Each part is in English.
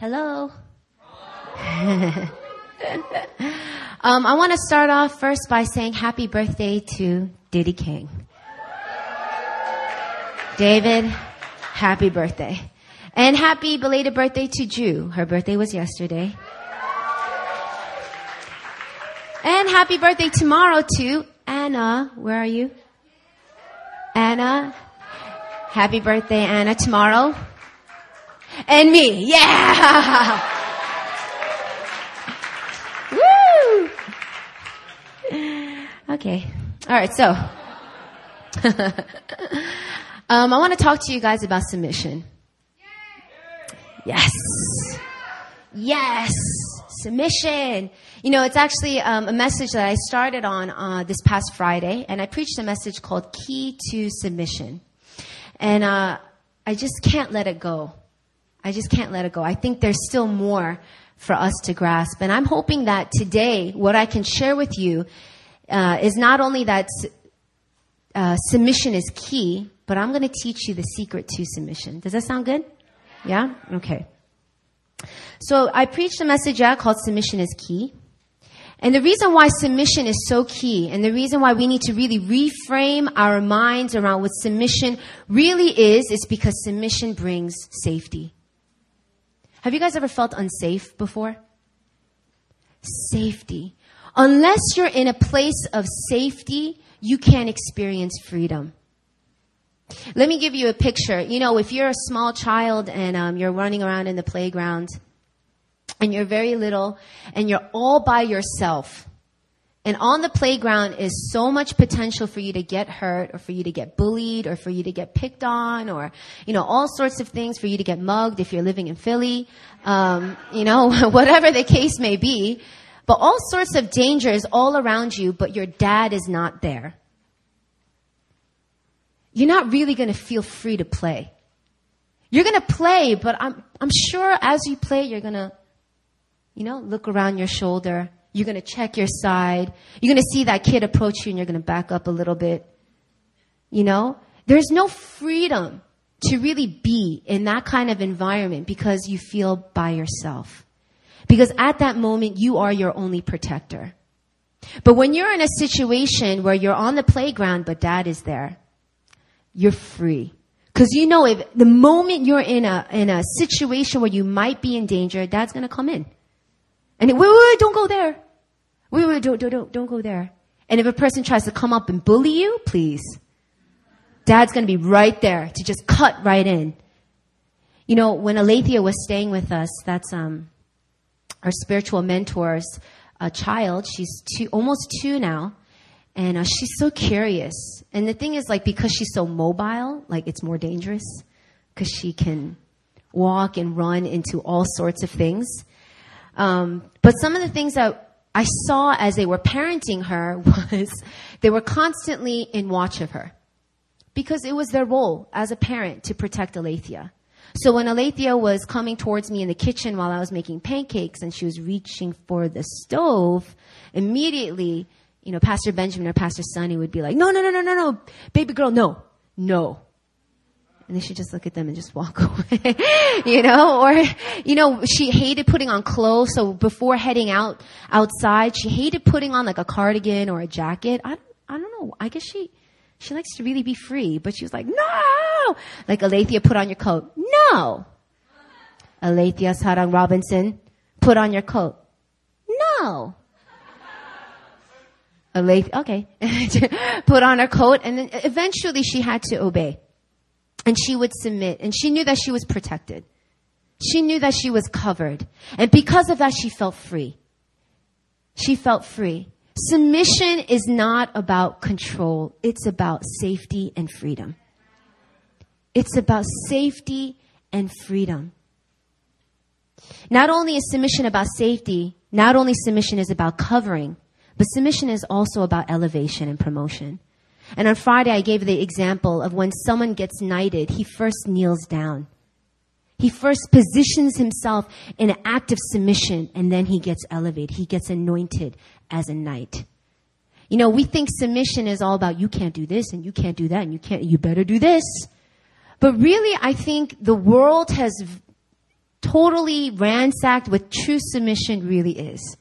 Hello? I want to start off first by saying happy birthday to Diddy King. David, happy birthday. And happy belated birthday to Ju. Her birthday was yesterday. And happy birthday tomorrow to Anna. Where are you? Anna. Happy birthday, Anna, tomorrow. And me. Yeah! Woo! Okay. All right, so. I want to talk to you guys about submission. Yes. Yes. Submission. You know, it's actually a message that I started on this past Friday, and I preached a message called Key to Submission. And I just can't let it go. I just can't let it go. I think there's still more for us to grasp. And I'm hoping that today what I can share with you is not only that submission is key, but I'm going to teach you the secret to submission. Does that sound good? Yeah? Okay. So I preached a message called Submission is Key. And the reason why submission is so key, and the reason why we need to really reframe our minds around what submission really is because submission brings safety. Have you guys ever felt unsafe before? Safety. Unless you're in a place of safety, you can't experience freedom. Let me give you a picture. You know, if you're a small child and you're running around in the playground and you're very little and you're all by yourself, and on the playground is so much potential for you to get hurt or for you to get bullied or for you to get picked on or, you know, all sorts of things, for you to get mugged if you're living in Philly, you know, whatever the case may be. But all sorts of danger is all around you, but your dad is not there. You're not really going to feel free to play. You're going to play, but I'm sure as you play, you're going to, you know, look around your shoulder. You're going to check your side. You're going to see that kid approach you and you're going to back up a little bit. You know, there's no freedom to really be in that kind of environment because you feel by yourself. Because at that moment, you are your only protector. But when you're in a situation where you're on the playground, but dad is there, you're free. Because you know, if the moment you're in a situation where you might be in danger, dad's going to come in. And wait, don't go there. Wait, don't go there. And if a person tries to come up and bully you, please, dad's going to be right there to just cut right in. You know, when Aletheia was staying with us, that's our spiritual mentor's child. She's almost two now. And she's so curious. And the thing is, like, because she's so mobile, like, it's more dangerous because she can walk and run into all sorts of things. But some of the things that I saw as they were parenting her was they were constantly in watch of her because it was their role as a parent to protect Aletheia. So when Aletheia was coming towards me in the kitchen while I was making pancakes and she was reaching for the stove, immediately, you know, Pastor Benjamin or Pastor Sunny would be like, no, baby girl, no. And then she'd just look at them and just walk away, you know, or, you know, she hated putting on clothes. So before heading outside, she hated putting on like a cardigan or a jacket. I don't know. I guess she likes to really be free, but she was like, no, like, Aletheia, put on your coat. No. Aletheia Sarang Robinson, put on your coat. No. Okay, put on her coat, and then eventually she had to obey, and she would submit, and she knew that she was protected. She knew that she was covered, and because of that, she felt free. She felt free. Submission is not about control. It's about safety and freedom. It's about safety and freedom. Not only is submission about safety, not only submission is about covering, but submission is also about elevation and promotion. And on Friday, I gave the example of when someone gets knighted, he first kneels down. He first positions himself in an act of submission, and then he gets elevated. He gets anointed as a knight. You know, we think submission is all about you can't do this and you can't do that and you better do this. But really, I think the world has totally ransacked what true submission really is.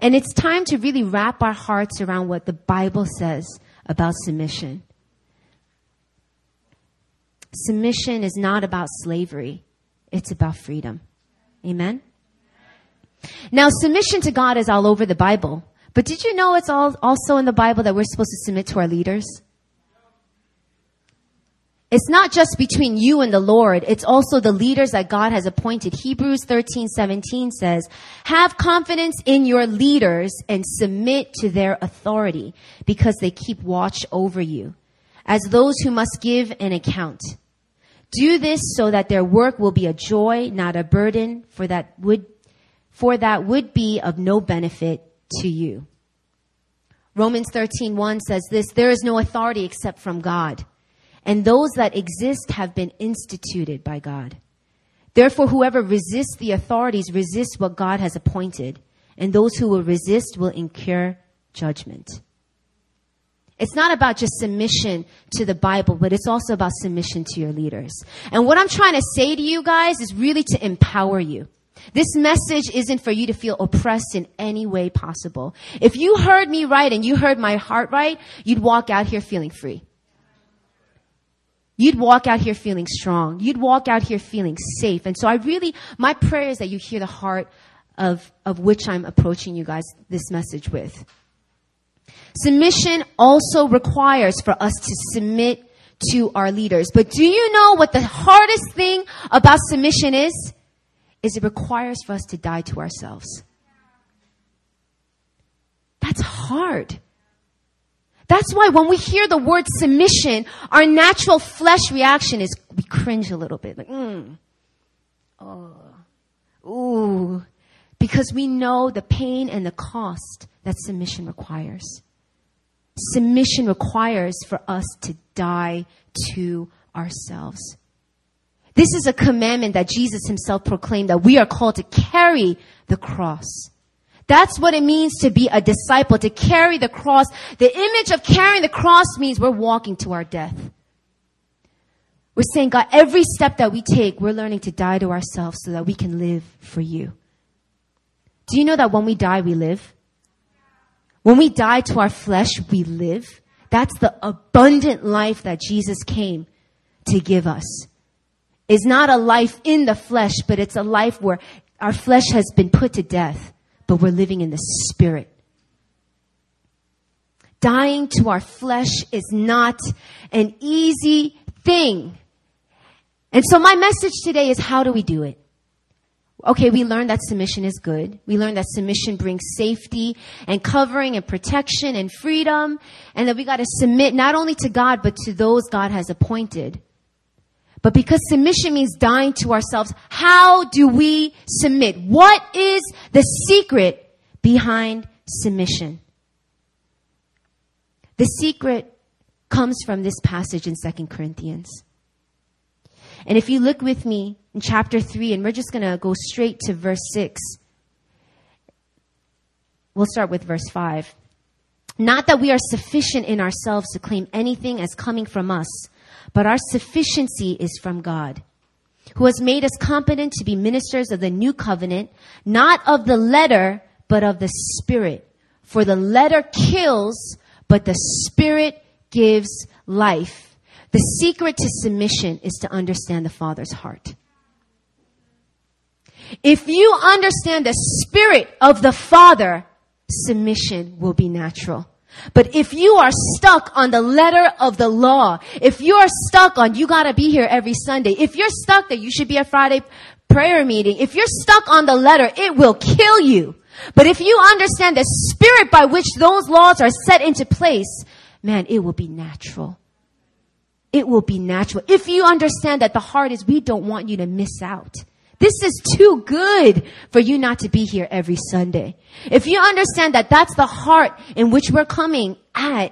And it's time to really wrap our hearts around what the Bible says about submission. Submission is not about slavery. It's about freedom. Amen? Now, submission to God is all over the Bible. But did you know it's also in the Bible that we're supposed to submit to our leaders? It's not just between you and the Lord. It's also the leaders that God has appointed. Hebrews 13:17 says, "Have confidence in your leaders and submit to their authority, because they keep watch over you, as those who must give an account. Do this so that their work will be a joy, not a burden, for that would be of no benefit to you." Romans 13:1 says this, "There is no authority except from God, and those that exist have been instituted by God. Therefore, whoever resists the authorities resists what God has appointed, and those who will resist will incur judgment." It's not about just submission to the Bible, but it's also about submission to your leaders. And what I'm trying to say to you guys is really to empower you. This message isn't for you to feel oppressed in any way possible. If you heard me right and you heard my heart right, you'd walk out here feeling free. You'd walk out here feeling strong. You'd walk out here feeling safe. And so my prayer is that you hear the heart of which I'm approaching you guys this message with. Submission also requires for us to submit to our leaders. But do you know what the hardest thing about submission is? Is it requires for us to die to ourselves. That's hard. That's why when we hear the word submission, our natural flesh reaction is we cringe a little bit. Like, ooh. Because we know the pain and the cost that submission requires. Submission requires for us to die to ourselves. This is a commandment that Jesus himself proclaimed, that we are called to carry the cross. That's what it means to be a disciple, to carry the cross. The image of carrying the cross means we're walking to our death. We're saying, God, every step that we take, we're learning to die to ourselves so that we can live for you. Do you know that when we die, we live? When we die to our flesh, we live. That's the abundant life that Jesus came to give us. It's not a life in the flesh, but it's a life where our flesh has been put to death, but we're living in the spirit. Dying to our flesh is not an easy thing. And so my message today is, how do we do it? Okay, we learned that submission is good. We learned that submission brings safety and covering and protection and freedom. And that we got to submit not only to God, but to those God has appointed. But because submission means dying to ourselves, how do we submit? What is the secret behind submission? The secret comes from this passage in 2 Corinthians. And if you look with me in chapter 3, and we're just going to go straight to verse 6. We'll start with verse 5. "Not that we are sufficient in ourselves to claim anything as coming from us, but our sufficiency is from God, who has made us competent to be ministers of the new covenant, not of the letter, but of the spirit. For the letter kills, but the spirit gives life." The secret to submission is to understand the Father's heart. If you understand the spirit of the Father, submission will be natural. But if you are stuck on the letter of the law, if you are stuck on you gotta be here every Sunday, if you're stuck that you should be at Friday prayer meeting, if you're stuck on the letter, it will kill you. But if you understand the spirit by which those laws are set into place, man, it will be natural. It will be natural. If you understand that the heart is, we don't want you to miss out. This is too good for you not to be here every Sunday. If you understand that that's the heart in which we're coming at,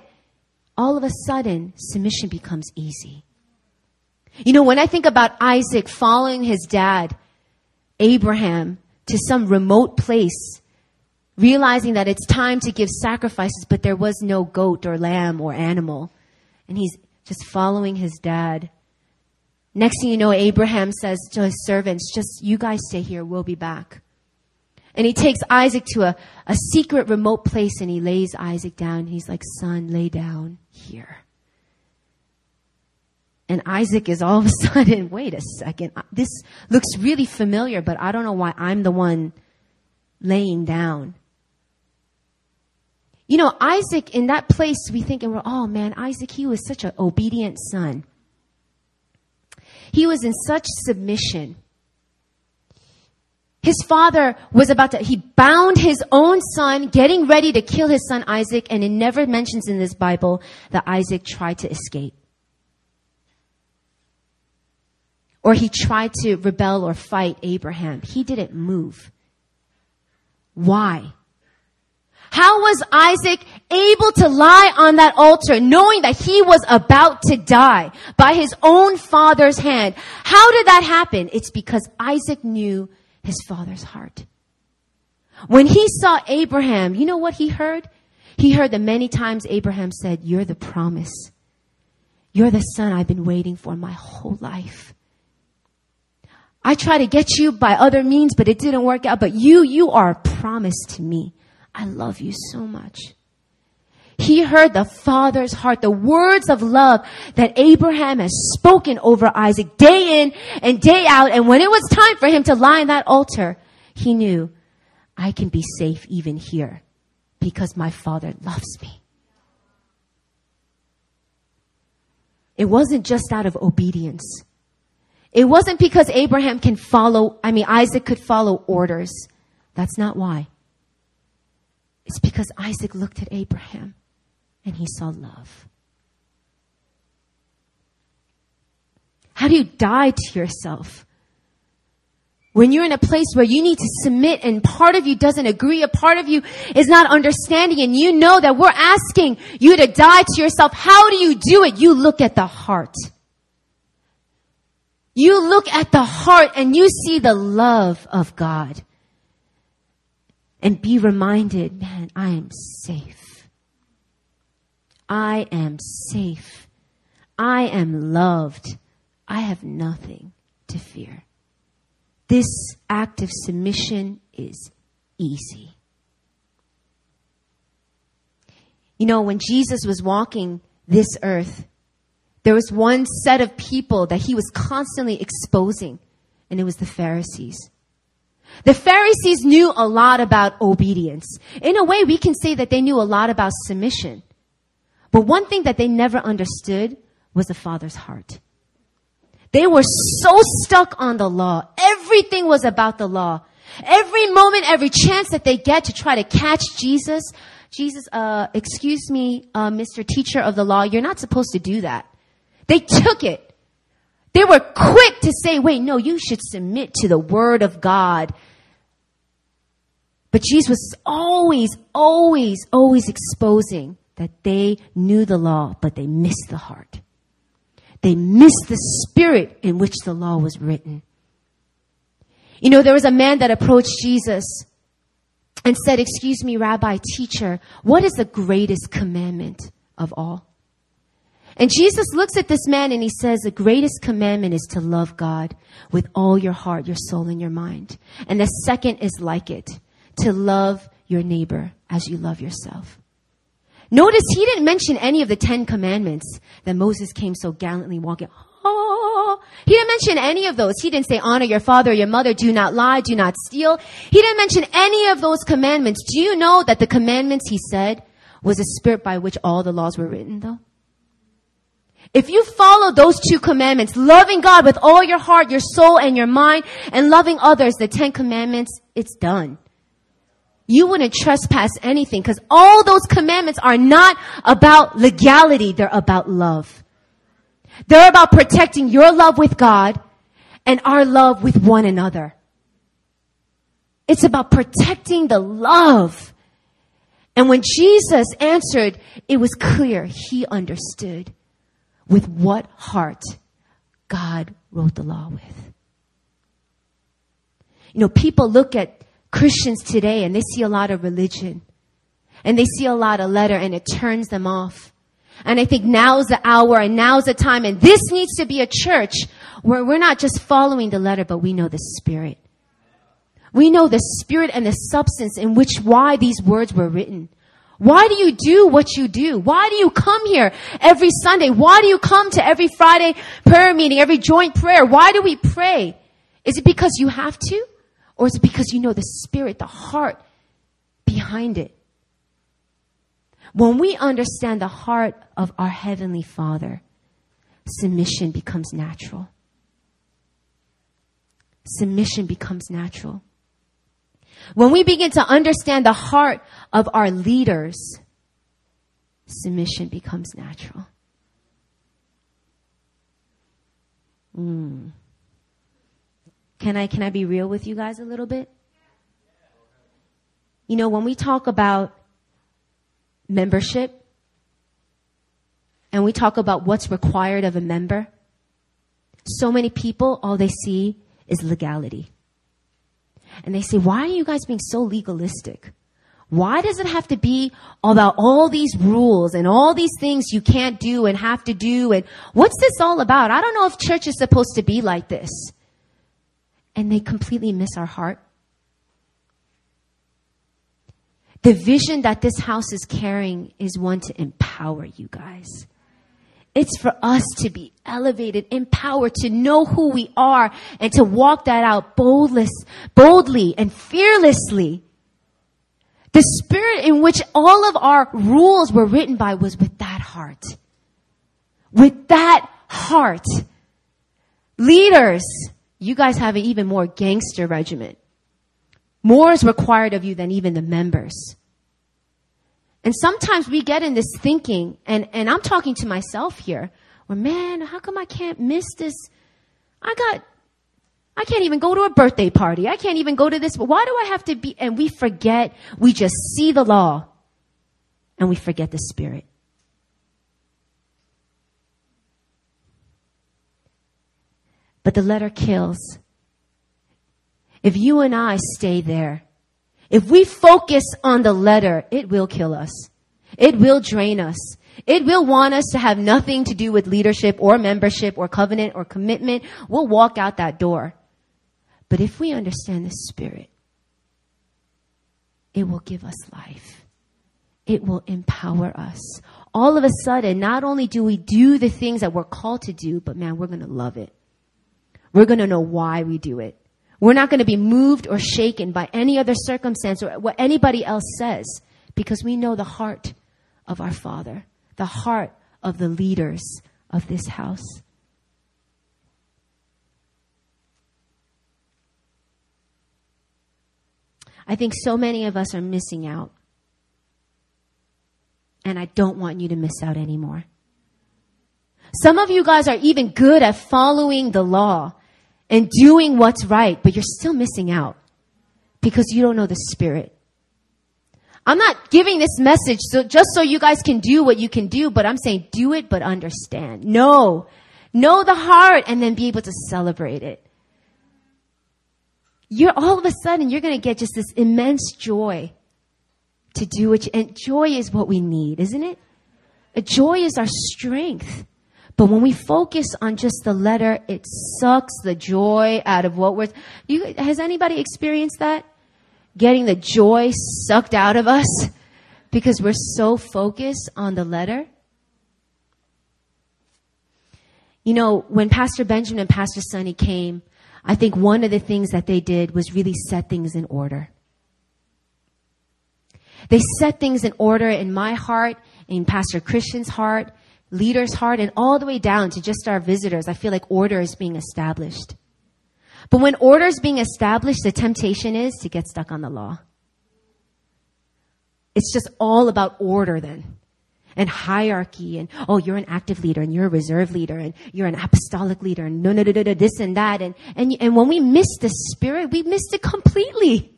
all of a sudden, submission becomes easy. You know, when I think about Isaac following his dad, Abraham, to some remote place, realizing that it's time to give sacrifices, but there was no goat or lamb or animal, and he's just following his dad Next thing you know, Abraham says to his servants, just you guys stay here, we'll be back. And he takes Isaac to a secret remote place and he lays Isaac down. He's like, son, lay down here. And Isaac is all of a sudden, wait a second, this looks really familiar, but I don't know why I'm the one laying down. You know, Isaac, in that place, we think, oh man, Isaac, he was such an obedient son. He was in such submission. His father was he bound his own son, getting ready to kill his son Isaac, and it never mentions in this Bible that Isaac tried to escape. Or he tried to rebel or fight Abraham. He didn't move. Why? How was Isaac able to lie on that altar knowing that he was about to die by his own father's hand? How did that happen? It's because Isaac knew his father's heart. When he saw Abraham, you know what he heard? He heard that many times Abraham said, you're the promise. You're the son I've been waiting for my whole life. I tried to get you by other means, but it didn't work out. But you are a promise to me. I love you so much. He heard the father's heart, the words of love that Abraham has spoken over Isaac day in and day out. And when it was time for him to lie on that altar, he knew, I can be safe even here because my father loves me. It wasn't just out of obedience. It wasn't because Isaac could follow orders. That's not why. It's because Isaac looked at Abraham and he saw love. How do you die to yourself? When you're in a place where you need to submit and part of you doesn't agree, a part of you is not understanding, and you know that we're asking you to die to yourself. How do you do it? You look at the heart. You look at the heart and you see the love of God. And be reminded, man, I am safe. I am safe. I am loved. I have nothing to fear. This act of submission is easy. You know, when Jesus was walking this earth, there was one set of people that he was constantly exposing, and it was the Pharisees. The Pharisees knew a lot about obedience. In a way, we can say that they knew a lot about submission. But one thing that they never understood was the Father's heart. They were so stuck on the law. Everything was about the law. Every moment, every chance that they get to try to catch Jesus. Jesus, excuse me, Mr. Teacher of the Law, you're not supposed to do that. They took it. They were quick to say, wait, no, you should submit to the word of God. But Jesus was always, always, always exposing that they knew the law, but they missed the heart. They missed the spirit in which the law was written. You know, there was a man that approached Jesus and said, excuse me, Rabbi, teacher, what is the greatest commandment of all? And Jesus looks at this man and he says, the greatest commandment is to love God with all your heart, your soul, and your mind. And the second is like it, to love your neighbor as you love yourself. Notice he didn't mention any of the 10 commandments that Moses came so gallantly walking. Oh, he didn't mention any of those. He didn't say, honor your father, your mother, do not lie, do not steal. He didn't mention any of those commandments. Do you know that the commandments, he said, was the spirit by which all the laws were written, though? If you follow those 2 commandments, loving God with all your heart, your soul, and your mind, and loving others, the 10 commandments, it's done. You wouldn't trespass anything because all those commandments are not about legality. They're about love. They're about protecting your love with God and our love with one another. It's about protecting the love. And when Jesus answered, it was clear he understood with what heart God wrote the law with. You know, people look at Christians today and they see a lot of religion. And they see a lot of letter and it turns them off. And I think now's the hour and now's the time. And this needs to be a church where we're not just following the letter, but we know the Spirit. We know the Spirit and the substance in which why these words were written. Why do you do what you do? Why do you come here every Sunday? Why do you come to every Friday prayer meeting, every joint prayer? Why do we pray? Is it because you have to? Or is it because you know the Spirit, the heart behind it? When we understand the heart of our Heavenly Father, submission becomes natural. Submission becomes natural. When we begin to understand the heart of our leaders, submission becomes natural. Can I be real with you guys a little bit? You know, when we talk about membership and we talk about what's required of a member, so many people, all they see is legality. And they say, why are you guys being so legalistic? Why does it have to be about all these rules and all these things you can't do and have to do? And what's this all about? I don't know if church is supposed to be like this. And they completely miss our heart. The vision that this house is carrying is one to empower you guys. It's for us to be elevated, empowered, to know who we are and to walk that out boldly and fearlessly. The Spirit in which all of our rules were written by was with that heart. With that heart. Leaders, you guys have an even more gangster regiment. More is required of you than even the members. And sometimes we get in this thinking, and I'm talking to myself here, where, man, how come I can't miss this? I can't even go to a birthday party. I can't even go to this. But why do I have to be? And we forget. We just see the law and we forget the Spirit. But the letter kills. If you and I stay there, if we focus on the letter, it will kill us. It will drain us. It will want us to have nothing to do with leadership or membership or covenant or commitment. We'll walk out that door. But if we understand the Spirit, it will give us life. It will empower us. All of a sudden, not only do we do the things that we're called to do, but man, we're going to love it. We're going to know why we do it. We're not going to be moved or shaken by any other circumstance or what anybody else says, because we know the heart of our Father, the heart of the leaders of this house. I think so many of us are missing out. And I don't want you to miss out anymore. Some of you guys are even good at following the law and doing what's right, but you're still missing out because you don't know the Spirit. I'm not giving this message just so you guys can do what you can do, but I'm saying do it, but understand. Know the heart and then be able to celebrate it. You're all of a sudden, you're going to get just this immense joy to do it. And joy is what we need, isn't it? Joy is our strength. But when we focus on just the letter, it sucks the joy out of what we're... Has anybody experienced that? Getting the joy sucked out of us because we're so focused on the letter? You know, when Pastor Benjamin and Pastor Sunny came, I think one of the things that they did was really set things in order. They set things in order in my heart, in Pastor Christian's heart, leaders' heart, and all the way down to just our visitors. I feel like order is being established. But when order is being established, the temptation is to get stuck on the law. It's just all about order then, and hierarchy, and, oh, you're an active leader, and you're a reserve leader, and you're an apostolic leader, and no, this and that. And when we miss the Spirit, we missed it completely.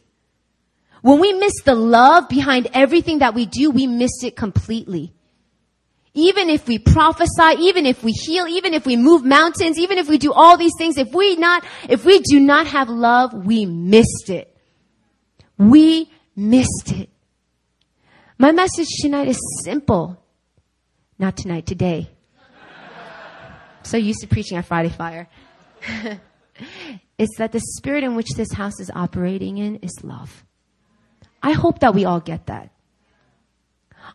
When we miss the love behind everything that we do, we miss it completely. Even if we prophesy, even if we heal, even if we move mountains, even if we do all these things, if we do not have love, we missed it. We missed it. My message tonight is simple. Not tonight, today. I'm so used to preaching on Friday Fire. It's that the spirit in which this house is operating in is love. I hope that we all get that.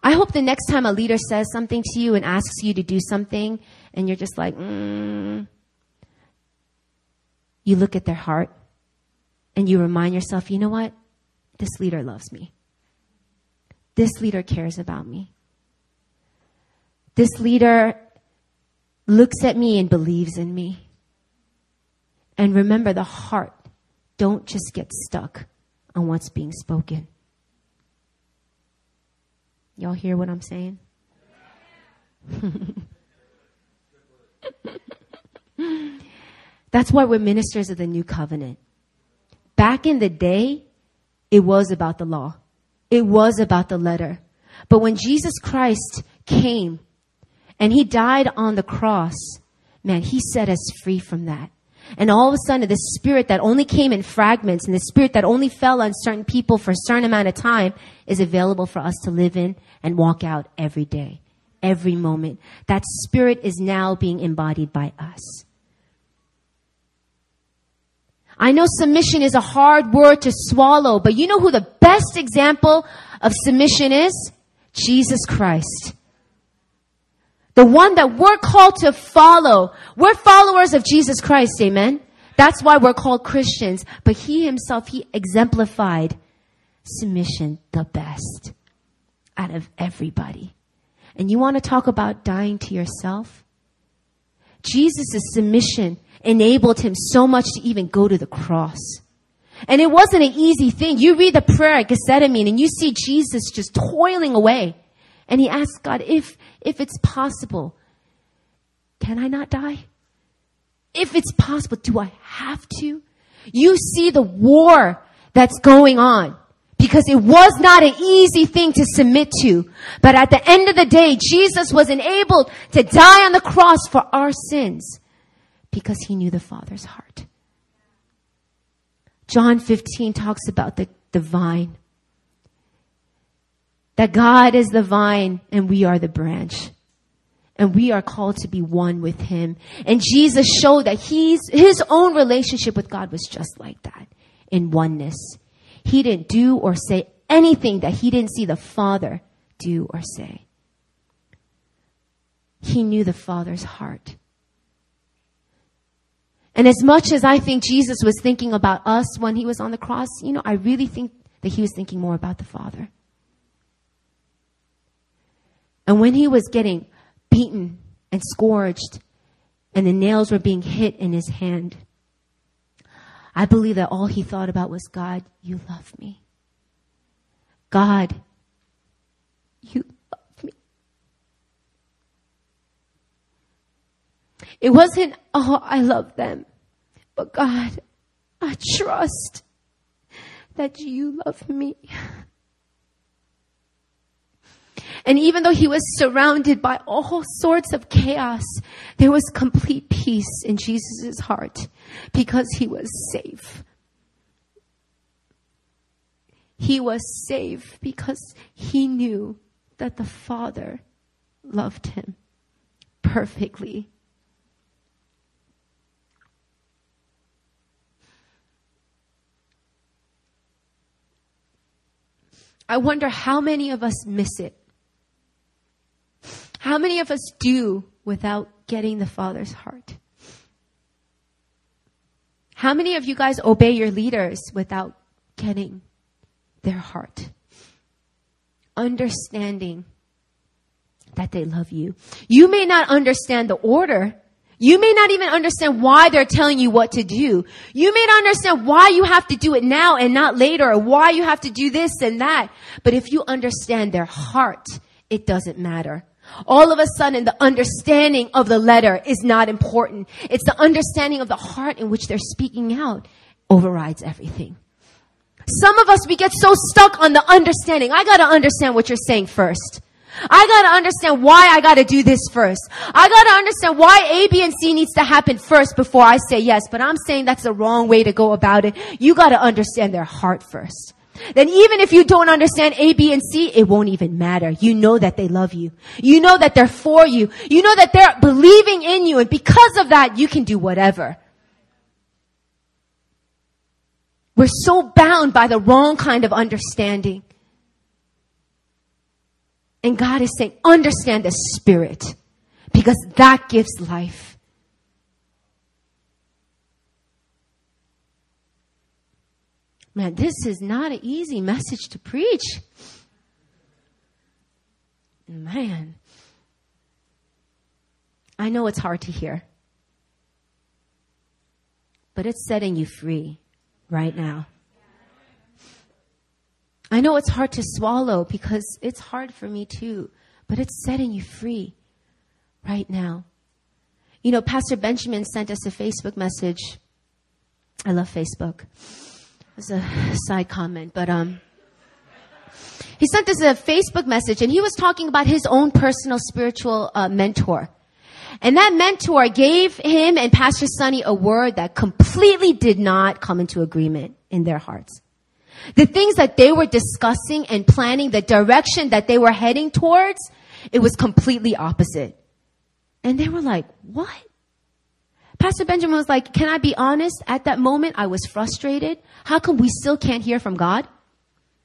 I hope the next time a leader says something to you and asks you to do something and you're just like, you look at their heart and you remind yourself, you know what? This leader loves me. This leader cares about me. This leader looks at me and believes in me. And remember the heart. Don't just get stuck on what's being spoken. Y'all hear what I'm saying? That's why we're ministers of the new covenant. Back in the day, it was about the law. It was about the letter. But when Jesus Christ came and he died on the cross, man, he set us free from that. And all of a sudden, the spirit that only came in fragments and the spirit that only fell on certain people for a certain amount of time is available for us to live in and walk out every day, every moment. That spirit is now being embodied by us. I know submission is a hard word to swallow, but you know who the best example of submission is? Jesus Christ. The one that we're called to follow. We're followers of Jesus Christ, amen? That's why we're called Christians. But he himself, he exemplified submission the best out of everybody. And you want to talk about dying to yourself? Jesus' submission enabled him so much to even go to the cross. And it wasn't an easy thing. You read the prayer at Gethsemane and you see Jesus just toiling away. And he asked God, if it's possible, can I not die? If it's possible, do I have to? You see the war that's going on because it was not an easy thing to submit to. But at the end of the day, Jesus was enabled to die on the cross for our sins because he knew the Father's heart. John 15 talks about the vine. That God is the vine and we are the branch. And we are called to be one with him. And Jesus showed that his own relationship with God was just like that. In oneness. He didn't do or say anything that he didn't see the Father do or say. He knew the Father's heart. And as much as I think Jesus was thinking about us when he was on the cross, you know, I really think that he was thinking more about the Father. And when he was getting beaten and scourged and the nails were being hit in his hand, I believe that all he thought about was, God, you love me. God, you love me. It wasn't, oh, I love them. But God, I trust that you love me. And even though he was surrounded by all sorts of chaos, there was complete peace in Jesus' heart because he was safe. He was safe because he knew that the Father loved him perfectly. I wonder how many of us miss it. How many of us do without getting the Father's heart? How many of you guys obey your leaders without getting their heart? Understanding that they love you. You may not understand the order. You may not even understand why they're telling you what to do. You may not understand why you have to do it now and not later, or why you have to do this and that. But if you understand their heart, it doesn't matter. All of a sudden, the understanding of the letter is not important. It's the understanding of the heart in which they're speaking out overrides everything. Some of us, we get so stuck on the understanding. I got to understand what you're saying first. I got to understand why I got to do this first. I got to understand why A, B, and C needs to happen first before I say yes. But I'm saying that's the wrong way to go about it. You got to understand their heart first. then even if you don't understand A, B, and C, it won't even matter. You know that they love you. You know that they're for you. You know that they're believing in you. And because of that, you can do whatever. We're so bound by the wrong kind of understanding. And God is saying, understand the Spirit, because that gives life. Man, this is not an easy message to preach. Man. I know it's hard to hear. But it's setting you free right now. I know it's hard to swallow because it's hard for me too. But it's setting you free right now. You know, Pastor Benjamin sent us a Facebook message. I love Facebook. It's a side comment, but he sent us a Facebook message, and he was talking about his own personal spiritual mentor. And that mentor gave him and Pastor Sunny a word that completely did not come into agreement in their hearts. The things that they were discussing and planning, the direction that they were heading towards, it was completely opposite. And they were like, what? Pastor Benjamin was like, can I be honest? At that moment, I was frustrated. How come we still can't hear from God?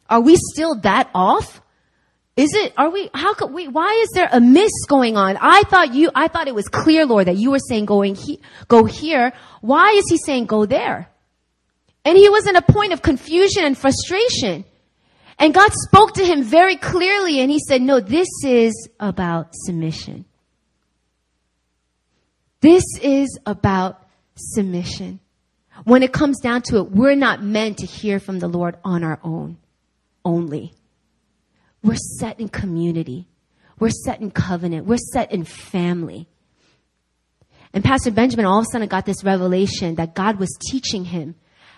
Are we still that off? Why is there a miss going on? I thought it was clear, Lord, that you were saying go here. Why is he saying go there? And he was in a point of confusion and frustration. And God spoke to him very clearly, and he said, no, this is about submission. This is about submission. When it comes down to it, we're not meant to hear from the Lord on our own only. We're set in community. We're set in covenant. We're set in family. And Pastor Benjamin all of a sudden got this revelation that God was teaching him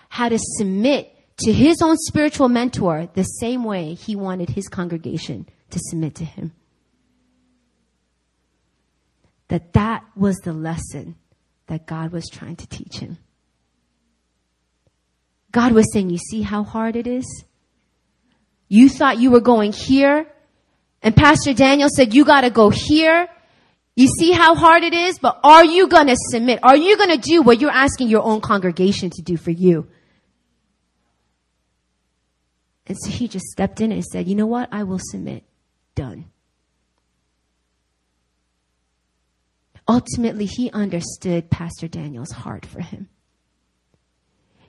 how to submit to his own spiritual mentor the same way he wanted his congregation to submit to him. That was the lesson that God was trying to teach him. God was saying, you see how hard it is? You thought you were going here. And Pastor Daniel said, you got to go here. You see how hard it is? But are you going to submit? Are you going to do what you're asking your own congregation to do for you? And so he just stepped in and said, you know what? I will submit. Done. Ultimately, he understood Pastor Daniel's heart for him.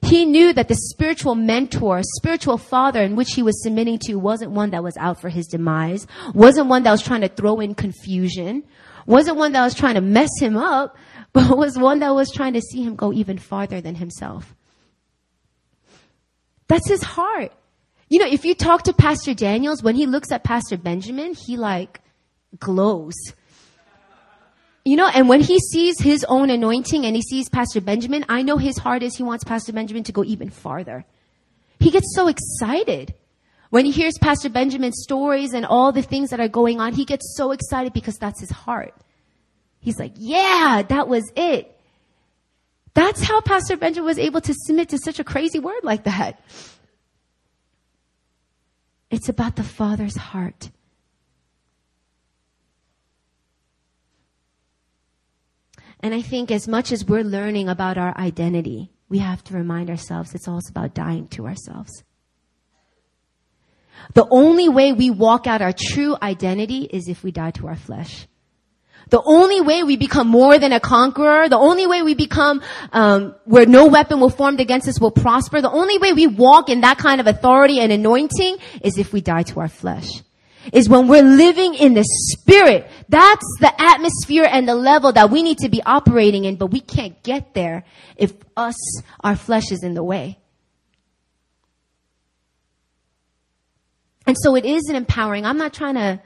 He knew that the spiritual mentor, spiritual father in which he was submitting to wasn't one that was out for his demise, wasn't one that was trying to throw in confusion, wasn't one that was trying to mess him up, but was one that was trying to see him go even farther than himself. That's his heart. You know, if you talk to Pastor Daniels, when he looks at Pastor Benjamin, he like glows. You know, and when he sees his own anointing and he sees Pastor Benjamin, I know his heart is he wants Pastor Benjamin to go even farther. He gets so excited. When he hears Pastor Benjamin's stories and all the things that are going on, he gets so excited because that's his heart. He's like, yeah, that was it. That's how Pastor Benjamin was able to submit to such a crazy word like that. It's about the Father's heart. And I think as much as we're learning about our identity, we have to remind ourselves it's also about dying to ourselves. The only way we walk out our true identity is if we die to our flesh. The only way we become more than a conqueror, the only way we become where no weapon will formed against us will prosper, the only way we walk in that kind of authority and anointing is if we die to our flesh. Is when we're living in the Spirit. That's the atmosphere and the level that we need to be operating in, but we can't get there if our flesh is in the way. And so it is an empowering. I'm not trying to,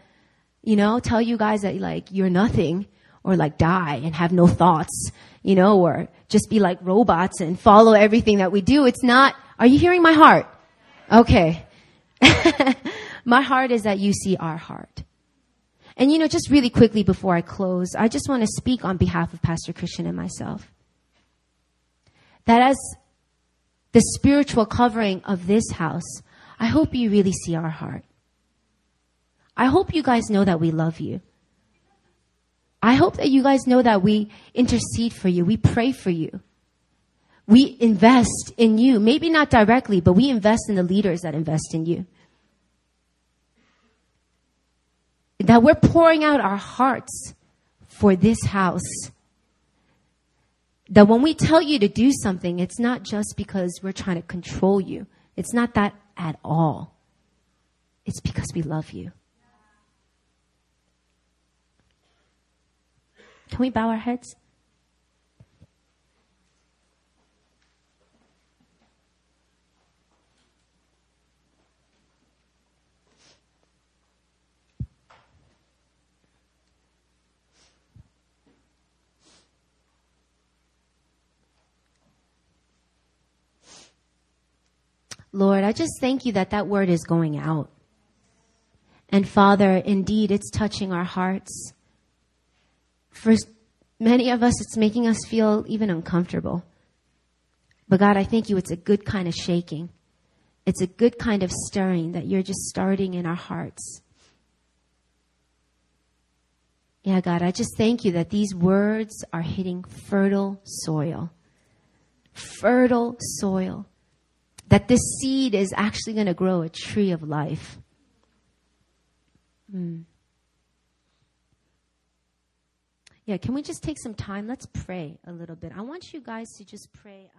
tell you guys that like you're nothing or like die and have no thoughts, or just be like robots and follow everything that we do. It's not, are you hearing my heart? Okay. My heart is that you see our heart. And just really quickly before I close, I just want to speak on behalf of Pastor Christian and myself. That as the spiritual covering of this house, I hope you really see our heart. I hope you guys know that we love you. I hope that you guys know that we intercede for you. We pray for you. We invest in you. Maybe not directly, but we invest in the leaders that invest in you. That we're pouring out our hearts for this house. That when we tell you to do something, it's not just because we're trying to control you. It's not that at all. It's because we love you. Can we bow our heads? Lord, I just thank you that that word is going out. And Father, indeed, it's touching our hearts. For many of us, it's making us feel even uncomfortable. But God, I thank you, it's a good kind of shaking. It's a good kind of stirring that you're just starting in our hearts. Yeah, God, I just thank you that these words are hitting fertile soil. Fertile soil. That this seed is actually going to grow a tree of life. Yeah, can we just take some time? Let's pray a little bit. I want you guys to just pray.